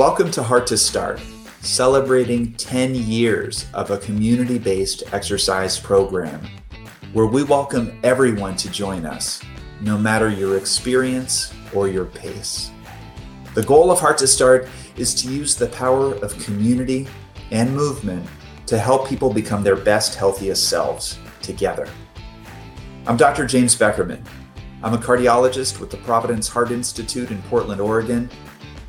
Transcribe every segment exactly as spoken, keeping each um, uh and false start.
Welcome to Heart to Start, celebrating ten years of a community-based exercise program where we welcome everyone to join us, no matter your experience or your pace. The goal of Heart to Start is to use the power of community and movement to help people become their best, healthiest selves together. I'm Doctor James Beckerman. I'm a cardiologist with the Providence Heart Institute in Portland, Oregon,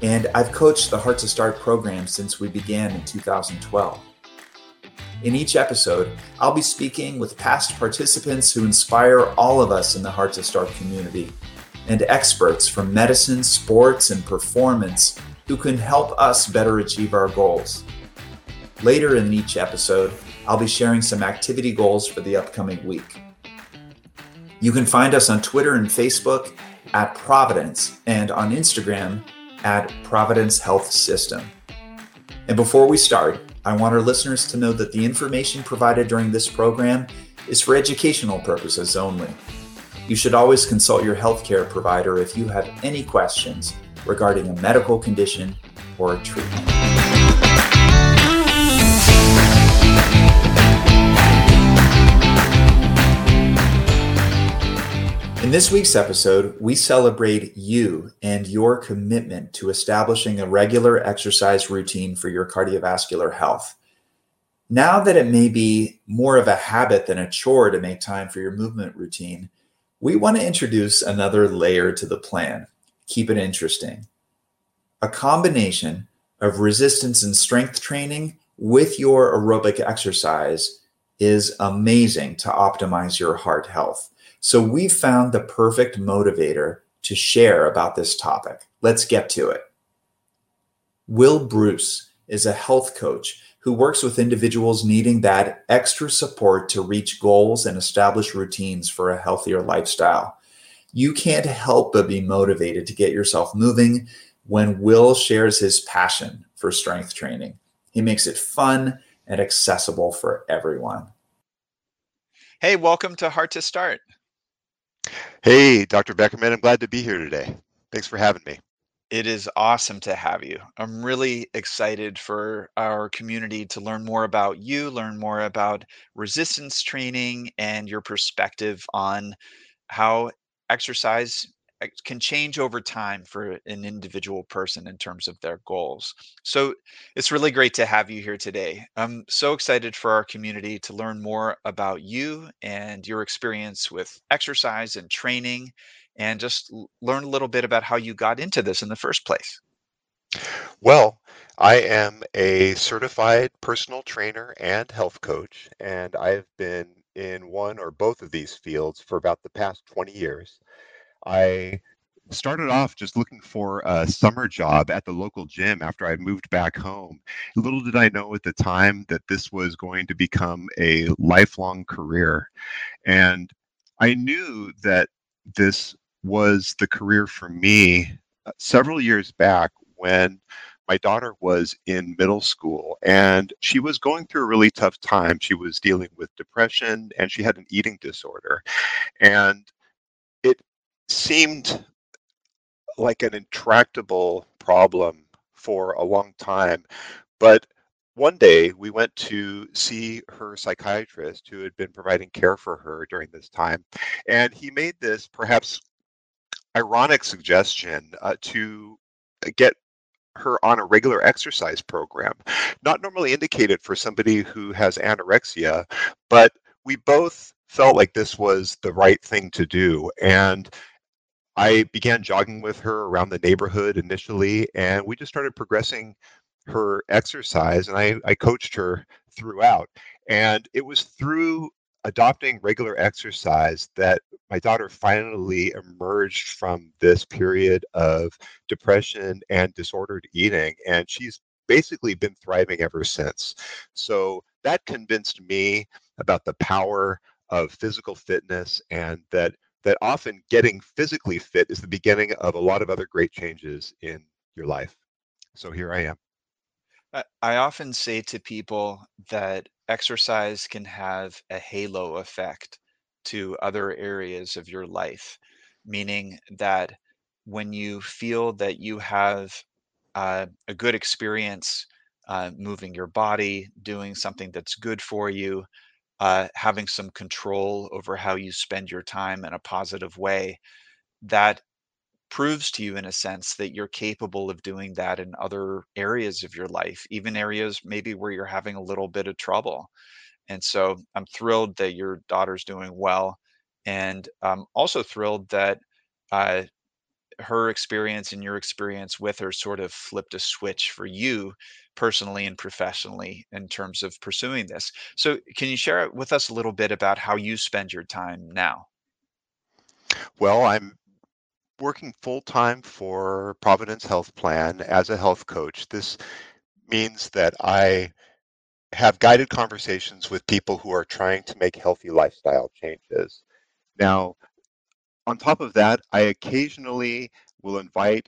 and I've coached the Heart to Start program since we began in two thousand twelve. In each episode, I'll be speaking with past participants who inspire all of us in the Heart to Start community, and experts from medicine, sports, and performance who can help us better achieve our goals. Later in each episode, I'll be sharing some activity goals for the upcoming week. You can find us on Twitter and Facebook at Providence and on Instagram at Providence Health System. And before we start, I want our listeners to know that the information provided during this program is for educational purposes only. You should always consult your healthcare provider if you have any questions regarding a medical condition or a treatment. In this week's episode, we celebrate you and your commitment to establishing a regular exercise routine for your cardiovascular health. Now that it may be more of a habit than a chore to make time for your movement routine, we want to introduce another layer to the plan. Keep it interesting. A combination of resistance and strength training with your aerobic exercise is amazing to optimize your heart health. So we found the perfect motivator to share about this topic. Let's get to it. Will Bruce is a health coach who works with individuals needing that extra support to reach goals and establish routines for a healthier lifestyle. You can't help but be motivated to get yourself moving when Will shares his passion for strength training. He makes it fun and accessible for everyone. Hey, welcome to Heart to Start. Hey, Doctor Beckerman, I'm glad to be here today. Thanks for having me. It is awesome to have you. I'm really excited for our community to learn more about you, learn more about resistance training and your perspective on how exercise can change over time for an individual person in terms of their goals. So it's really great to have you here today. I'm so excited for our community to learn more about you and your experience with exercise and training, and just learn a little bit about how you got into this in the first place. Well, I am a certified personal trainer and health coach, and I've been in one or both of these fields for about the past twenty years. I started off just looking for a summer job at the local gym after I moved back home. Little did I know at the time that this was going to become a lifelong career. And I knew that this was the career for me several years back when my daughter was in middle school, and she was going through a really tough time. She was dealing with depression, and she had an eating disorder. And it seemed like an intractable problem for a long time. But one day we went to see her psychiatrist who had been providing care for her during this time, and he made this perhaps ironic suggestion uh, to get her on a regular exercise program, not normally indicated for somebody who has anorexia, but we both felt like this was the right thing to do. And I began jogging with her around the neighborhood initially, and we just started progressing her exercise, and I, I coached her throughout. And it was through adopting regular exercise that my daughter finally emerged from this period of depression and disordered eating, and she's basically been thriving ever since. So that convinced me about the power of physical fitness, and that that often getting physically fit is the beginning of a lot of other great changes in your life. So here I am. I often say to people that exercise can have a halo effect to other areas of your life, meaning that when you feel that you have uh, a good experience, uh, moving your body, doing something that's good for you, uh, having some control over how you spend your time in a positive way, that proves to you, in a sense, that you're capable of doing that in other areas of your life, even areas maybe where you're having a little bit of trouble. And so I'm thrilled that your daughter's doing well. And I'm also thrilled that uh, her experience and your experience with her sort of flipped a switch for you personally and professionally in terms of pursuing this. So can you share with us a little bit about how you spend your time now? Well, I'm working full-time for Providence Health Plan as a health coach. This means that I have guided conversations with people who are trying to make healthy lifestyle changes. Now, on top of that, I occasionally will invite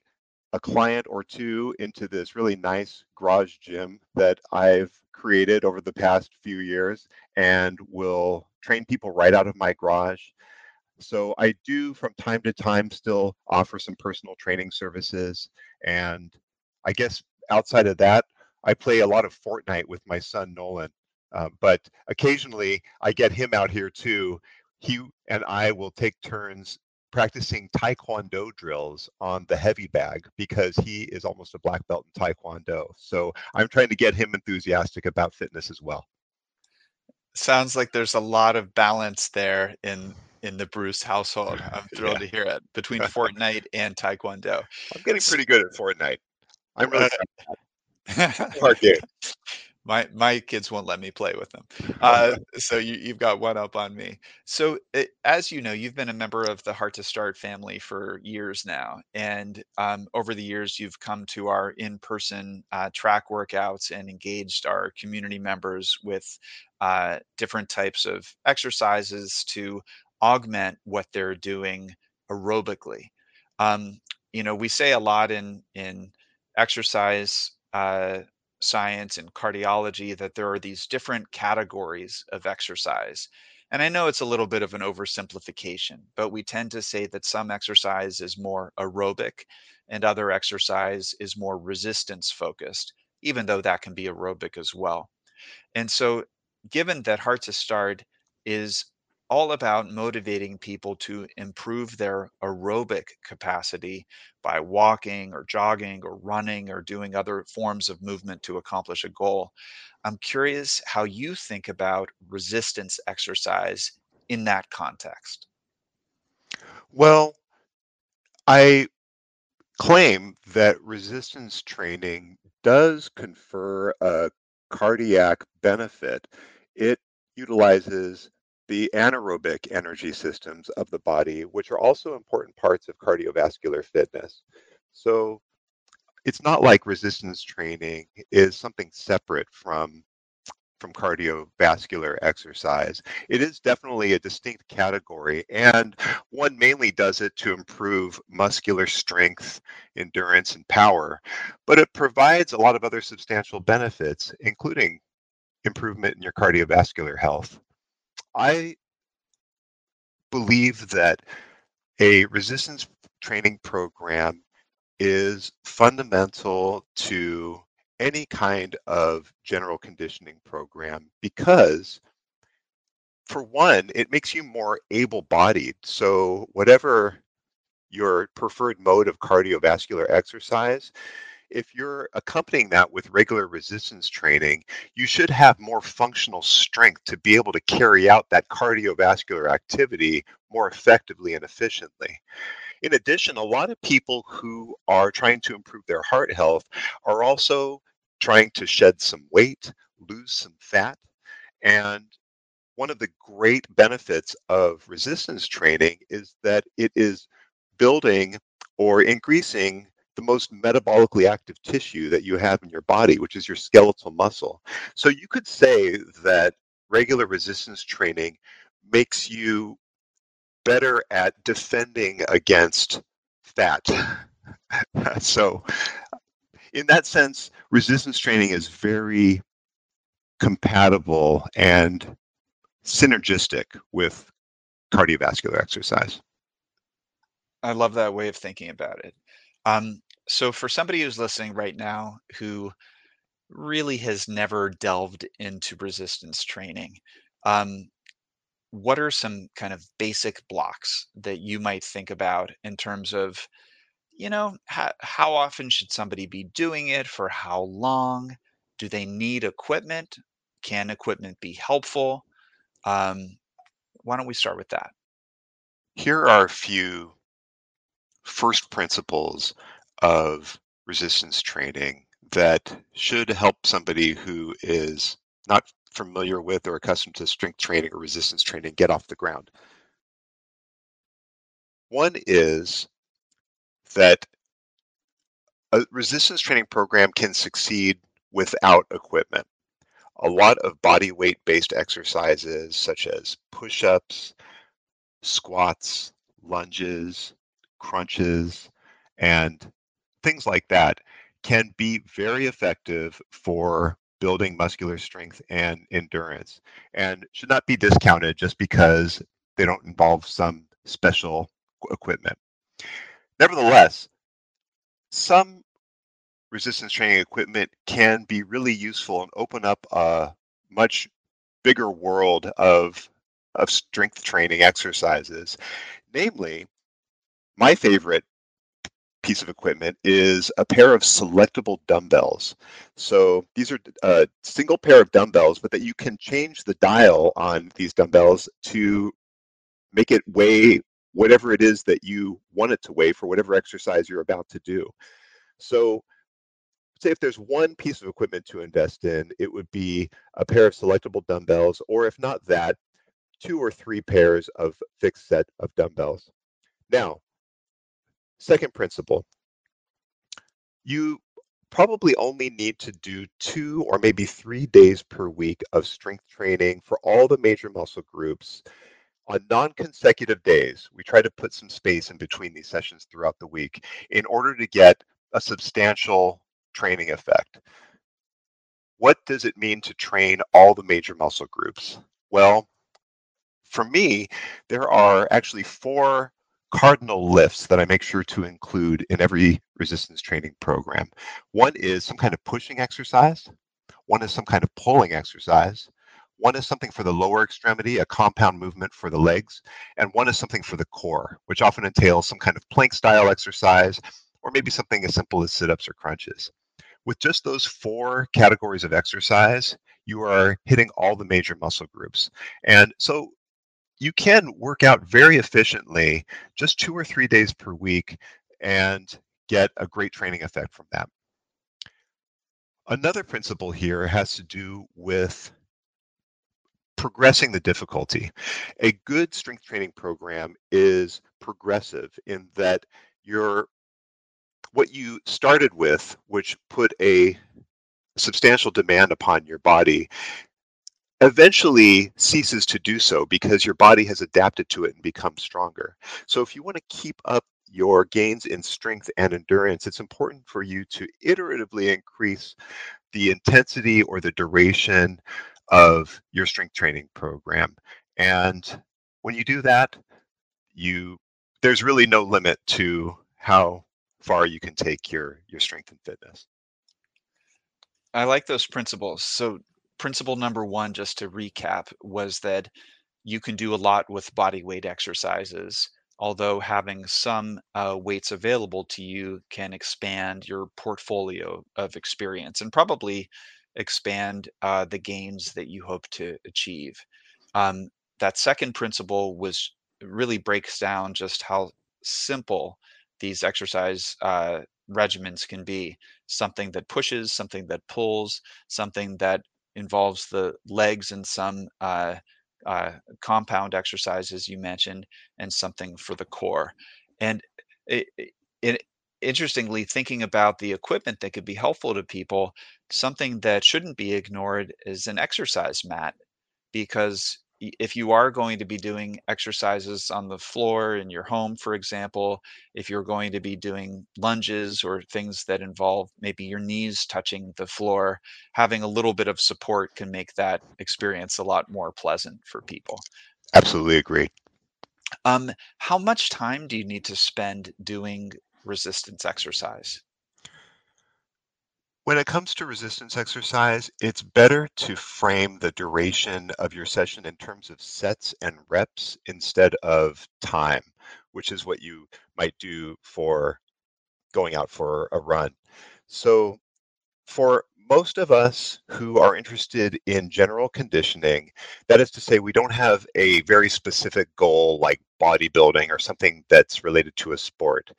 a client or two into this really nice garage gym that I've created over the past few years and will train people right out of my garage. So I do, from time to time, still offer some personal training services. And I guess outside of that, I play a lot of Fortnite with my son, Nolan. Uh, but occasionally I get him out here too. He and I will take turns practicing Taekwondo drills on the heavy bag because he is almost a black belt in Taekwondo. So I'm trying to get him enthusiastic about fitness as well. Sounds like there's a lot of balance there in in the Bruce household. I'm thrilled yeah. to hear it, between Fortnite and Taekwondo. I'm getting pretty good at Fortnite. I'm really hard game. My my kids won't let me play with them. Uh, so you, you've got one up on me. So it, as you know, you've been a member of the Heart to Start family for years now. And um, over the years, you've come to our in-person uh, track workouts and engaged our community members with uh, different types of exercises to augment what they're doing aerobically. Um, you know, we say a lot in, in exercise uh, science and cardiology that there are these different categories of exercise. And I know it's a little bit of an oversimplification, but we tend to say that some exercise is more aerobic and other exercise is more resistance focused, even though that can be aerobic as well. And so given that Heart to Start is all about motivating people to improve their aerobic capacity by walking or jogging or running or doing other forms of movement to accomplish a goal, I'm curious how you think about resistance exercise in that context. Well, I claim that resistance training does confer a cardiac benefit. It utilizes the anaerobic energy systems of the body, which are also important parts of cardiovascular fitness. So it's not like resistance training is something separate from, from cardiovascular exercise. It is definitely a distinct category, and one mainly does it to improve muscular strength, endurance, and power. But it provides a lot of other substantial benefits, including improvement in your cardiovascular health. I believe that a resistance training program is fundamental to any kind of general conditioning program because, for one, it makes you more able-bodied. So whatever your preferred mode of cardiovascular exercise, if you're accompanying that with regular resistance training, you should have more functional strength to be able to carry out that cardiovascular activity more effectively and efficiently. In addition, a lot of people who are trying to improve their heart health are also trying to shed some weight, lose some fat, and one of the great benefits of resistance training is that it is building or increasing the most metabolically active tissue that you have in your body, which is your skeletal muscle. So you could say that regular resistance training makes you better at defending against fat. So in that sense, resistance training is very compatible and synergistic with cardiovascular exercise. I love that way of thinking about it. Um, So for somebody who's listening right now who really has never delved into resistance training, um, what are some kind of basic blocks that you might think about in terms of, you know, how, how often should somebody be doing it? For how long? Do they need equipment? Can equipment be helpful? Um, why don't we start with that? Here are a few first principles of resistance training that should help somebody who is not familiar with or accustomed to strength training or resistance training get off the ground. One is that a resistance training program can succeed without equipment. A lot of body weight based exercises such as push-ups, squats, lunges, crunches, and things like that can be very effective for building muscular strength and endurance, and should not be discounted just because they don't involve some special equipment. Nevertheless, some resistance training equipment can be really useful and open up a much bigger world of, of strength training exercises. Namely, my favorite piece of equipment is a pair of selectable dumbbells. So these are a single pair of dumbbells, but that you can change the dial on these dumbbells to make it weigh whatever it is that you want it to weigh for whatever exercise you're about to do. So say if there's one piece of equipment to invest in, it would be a pair of selectable dumbbells, or if not that, two or three pairs of fixed set of dumbbells. Now, second principle, you probably only need to do two or maybe three days per week of strength training for all the major muscle groups on non-consecutive days. We try to put some space in between these sessions throughout the week in order to get a substantial training effect. What does it mean to train all the major muscle groups? Well, for me, there are actually four cardinal lifts that I make sure to include in every resistance training program. One is some kind of pushing exercise. One is some kind of pulling exercise. One is something for the lower extremity, a compound movement for the legs. And one is something for the core, which often entails some kind of plank style exercise, or maybe something as simple as sit-ups or crunches. With just those four categories of exercise, you are hitting all the major muscle groups. And so you can work out very efficiently just two or three days per week and get a great training effect from that. Another principle here has to do with progressing the difficulty. A good strength training program is progressive in that your what you started with, which put a substantial demand upon your body, eventually ceases to do so because your body has adapted to it and become stronger. So if you want to keep up your gains in strength and endurance, it's important for you to iteratively increase the intensity or the duration of your strength training program. And when you do that, you there's really no limit to how far you can take your, your strength and fitness. I like those principles. So principle number one, just to recap, was that you can do a lot with body weight exercises, although having some uh, weights available to you can expand your portfolio of experience and probably expand uh, the gains that you hope to achieve. Um, that second principle was really breaks down just how simple these exercise uh, regimens can be. Something that pushes, something that pulls, something that involves the legs and some uh, uh, compound exercises you mentioned, and something for the core. And it, it, interestingly, thinking about the equipment that could be helpful to people, something that shouldn't be ignored is an exercise mat, because if you are going to be doing exercises on the floor in your home, for example, if you're going to be doing lunges or things that involve maybe your knees touching the floor, having a little bit of support can make that experience a lot more pleasant for people. Absolutely agree. Um, how much time do you need to spend doing resistance exercise? When it comes to resistance exercise, it's better to frame the duration of your session in terms of sets and reps instead of time, which is what you might do for going out for a run. So for most of us who are interested in general conditioning, that is to say, we don't have a very specific goal like bodybuilding or something that's related to a sport,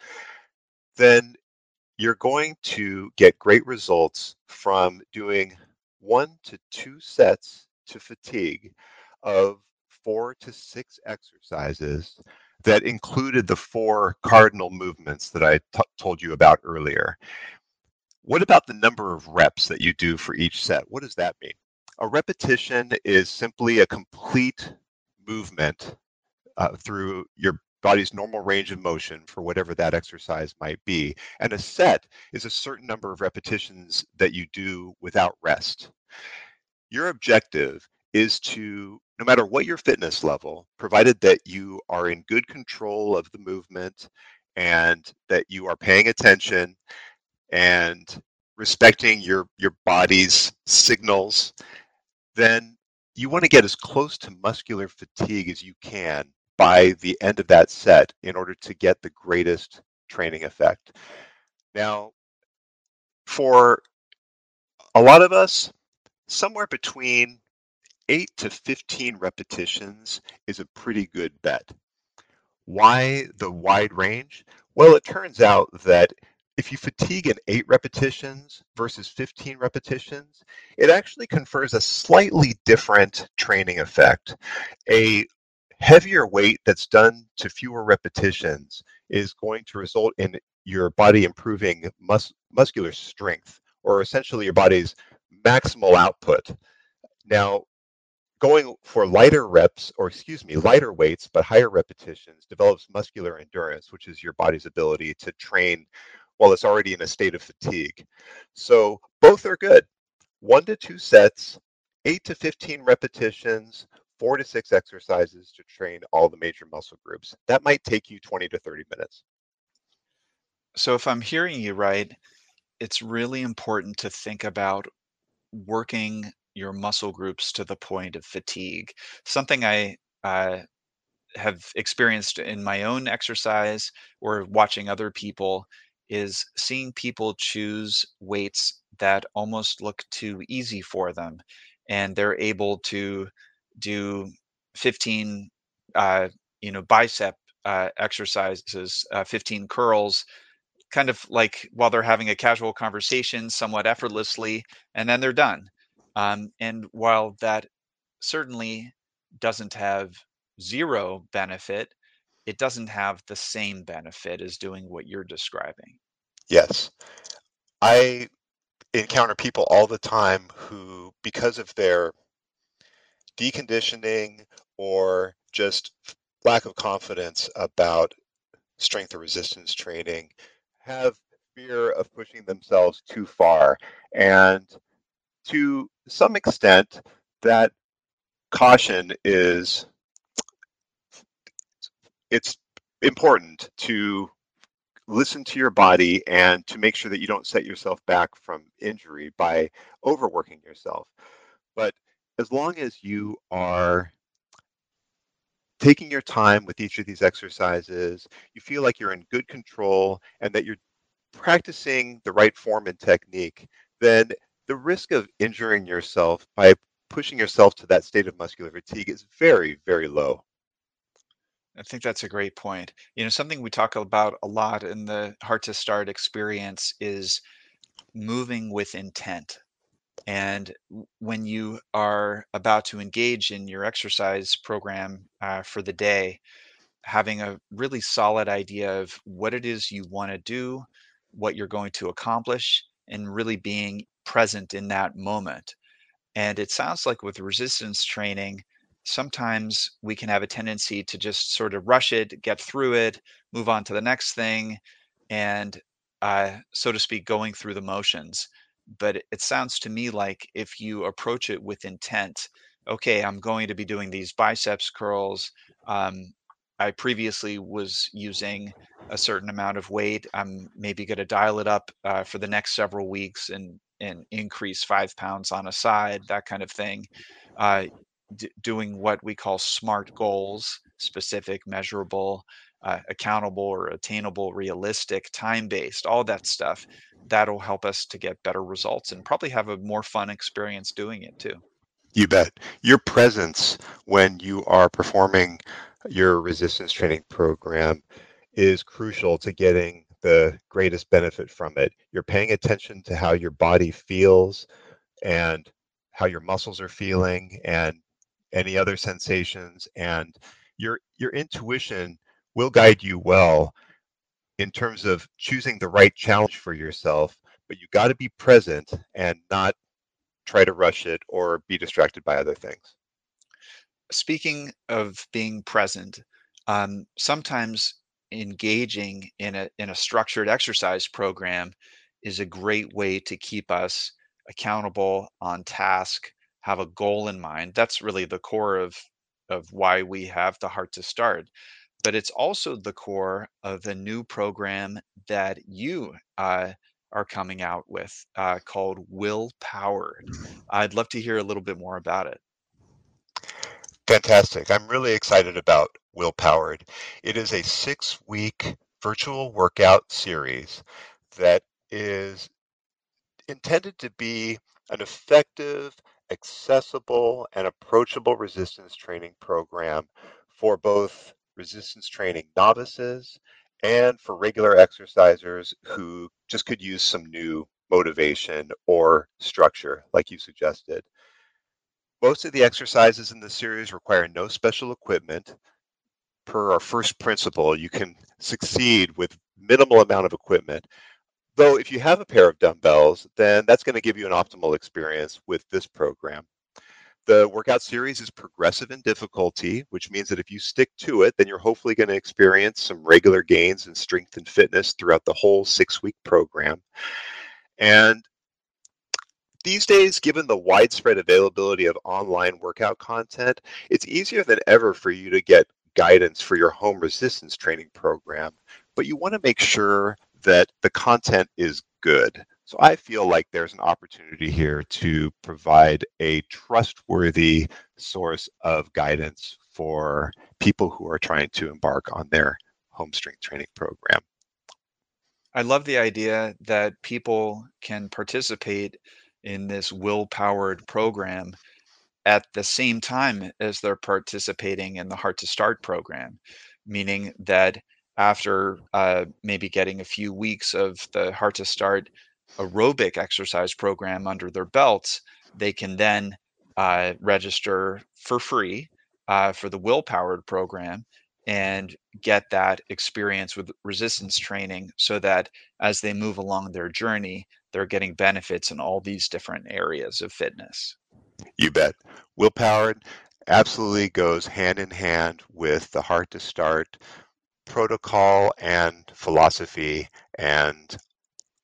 then you're going to get great results from doing one to two sets to fatigue of four to six exercises that included the four cardinal movements that I t- told you about earlier. What about the number of reps that you do for each set? What does that mean? A repetition is simply a complete movement uh, through your body's normal range of motion for whatever that exercise might be. And a set is a certain number of repetitions that you do without rest. Your objective is to, no matter what your fitness level, provided that you are in good control of the movement and that you are paying attention and respecting your, your body's signals, then you want to get as close to muscular fatigue as you can by the end of that set in order to get the greatest training effect. Now, for a lot of us, somewhere between eight to fifteen repetitions is a pretty good bet. Why the wide range? Well, it turns out that if you fatigue in eight repetitions versus fifteen repetitions, it actually confers a slightly different training effect. A heavier weight that's done to fewer repetitions is going to result in your body improving mus- muscular strength, or essentially your body's maximal output. Now, going for lighter reps, or excuse me, lighter weights, but higher repetitions develops muscular endurance, which is your body's ability to train while it's already in a state of fatigue. So both are good. One to two sets, eight to fifteen repetitions, four to six exercises to train all the major muscle groups. That might take you twenty to thirty minutes. So if I'm hearing you right, it's really important to think about working your muscle groups to the point of fatigue. Something I uh, have experienced in my own exercise or watching other people is seeing people choose weights that almost look too easy for them. And they're able to do fifteen, uh, you know, bicep uh, exercises, uh, fifteen curls, kind of like while they're having a casual conversation, somewhat effortlessly, and then they're done. Um, and while that certainly doesn't have zero benefit, it doesn't have the same benefit as doing what you're describing. Yes. I encounter people all the time who, because of their deconditioning or just lack of confidence about strength or resistance training, have fear of pushing themselves too far. And to some extent, that caution is, it's important to listen to your body and to make sure that you don't set yourself back from injury by overworking yourself. But as long as you are taking your time with each of these exercises, you feel like you're in good control and that you're practicing the right form and technique, then the risk of injuring yourself by pushing yourself to that state of muscular fatigue is very, very low. I think that's a great point. You know, something we talk about a lot in the Heart to Start experience is moving with intent. And when you are about to engage in your exercise program uh, for the day, having a really solid idea of what it is you want to do, what you're going to accomplish, and really being present in that moment. And it sounds like with resistance training, sometimes we can have a tendency to just sort of rush it, get through it, move on to the next thing, and uh, so to speak, going through the motions. But it sounds to me like if you approach it with intent, okay, I'm going to be doing these biceps curls. Um, I previously was using a certain amount of weight. I'm maybe going to dial it up uh, for the next several weeks and, and increase five pounds on a side, that kind of thing. Uh, d- doing what we call SMART goals: specific, measurable, uh, accountable or attainable, realistic, time-based, all that stuff. That'll help us to get better results and probably have a more fun experience doing it too. You bet. Your presence when you are performing your resistance training program is crucial to getting the greatest benefit from it. You're paying attention to how your body feels and how your muscles are feeling and any other sensations, and your your intuition will guide you well in terms of choosing the right challenge for yourself, but you got to be present and not try to rush it or be distracted by other things. Speaking of being present, um, sometimes engaging in a in a structured exercise program is a great way to keep us accountable, on task, have a goal in mind. That's really the core of of why we have the Heart to Start. But it's also the core of a new program that you uh, are coming out with uh, called Will Powered. I'd love to hear a little bit more about it. Fantastic. I'm really excited about Will Powered. It is a six-week virtual workout series that is intended to be an effective, accessible, and approachable resistance training program for both resistance training novices and for regular exercisers who just could use some new motivation or structure, like you suggested. Most of the exercises in the series require no special equipment. Per our first principle, you can succeed with minimal amount of equipment. Though if you have a pair of dumbbells, then that's going to give you an optimal experience with this program. The workout series is progressive in difficulty, which means that if you stick to it, then you're hopefully going to experience some regular gains in strength and fitness throughout the whole six-week program. And these days, given the widespread availability of online workout content, it's easier than ever for you to get guidance for your home resistance training program, but you want to make sure that the content is good. So I feel like there's an opportunity here to provide a trustworthy source of guidance for people who are trying to embark on their home strength training program. I love the idea that people can participate in this Will-Powered program at the same time as they're participating in the Heart to Start program, meaning that after uh, maybe getting a few weeks of the Heart to Start aerobic exercise program under their belts, they can then uh, register for free uh, for the Will Powered program and get that experience with resistance training so that as they move along their journey, they're getting benefits in all these different areas of fitness. You bet. Will Powered absolutely goes hand in hand with the Heart to Start protocol and philosophy, and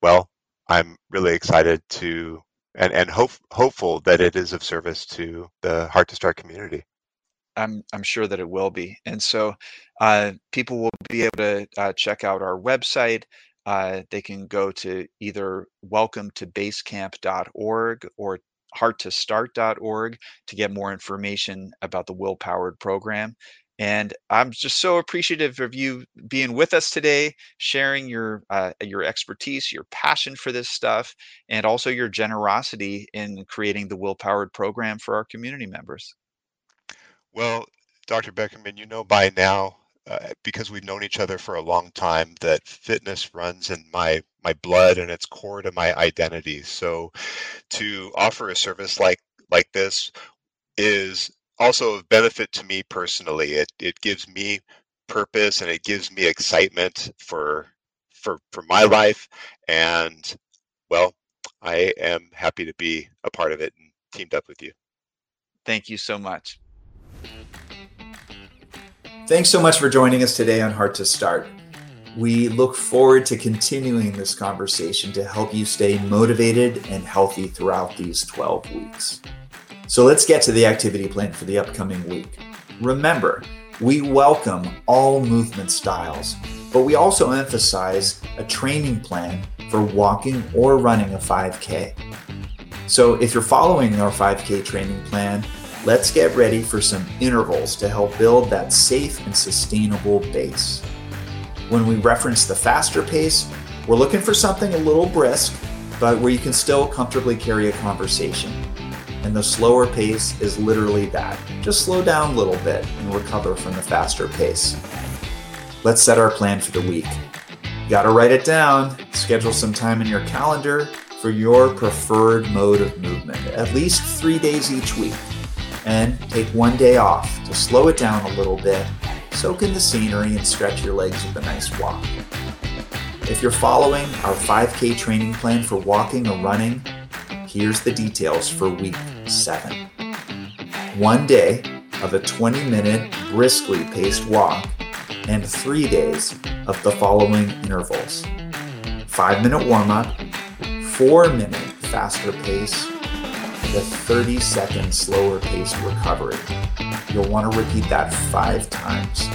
well, I'm really excited to and, and hope, hopeful that it is of service to the Heart to Start community. I'm I'm sure that it will be. And so uh, people will be able to uh, check out our website. Uh, they can go to either welcome to basecamp dot org or heart to start dot org to get more information about the Will Powered program. And I'm just so appreciative of you being with us today, sharing your uh, your expertise, your passion for this stuff, and also your generosity in creating the Will Powered program for our community members. Well, Doctor Beckerman, you know by now, uh, because we've known each other for a long time, that fitness runs in my my blood and it's core to my identity. So to offer a service like like this is also of benefit to me personally. It it gives me purpose and it gives me excitement for for for my life. And well, I am happy to be a part of it and teamed up with you. Thank you so much. Thanks so much for joining us today on Heart to Start. We look forward to continuing this conversation to help you stay motivated and healthy throughout these twelve weeks. So let's get to the activity plan for the upcoming week. Remember, we welcome all movement styles, but we also emphasize a training plan for walking or running a five K. So if you're following our five K training plan, let's get ready for some intervals to help build that safe and sustainable base. When we reference the faster pace, we're looking for something a little brisk, but where you can still comfortably carry a conversation. And the slower pace is literally that. Just slow down a little bit and recover from the faster pace. Let's set our plan for the week. You gotta write it down, schedule some time in your calendar for your preferred mode of movement, at least three days each week, and take one day off to slow it down a little bit, soak in the scenery and stretch your legs with a nice walk. If you're following our five K training plan for walking or running, here's the details for week seven. One day of a twenty minute briskly paced walk and three days of the following intervals: five minute warm up, four minute faster pace, and a thirty second slower paced recovery. You'll want to repeat that five times.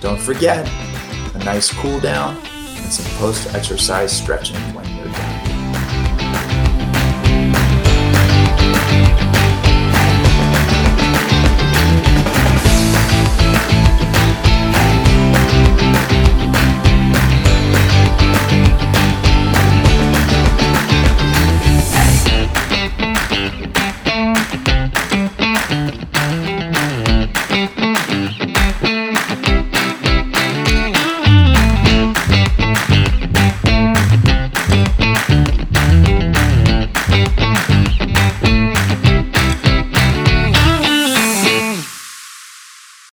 Don't forget a nice cool down and some post exercise stretching when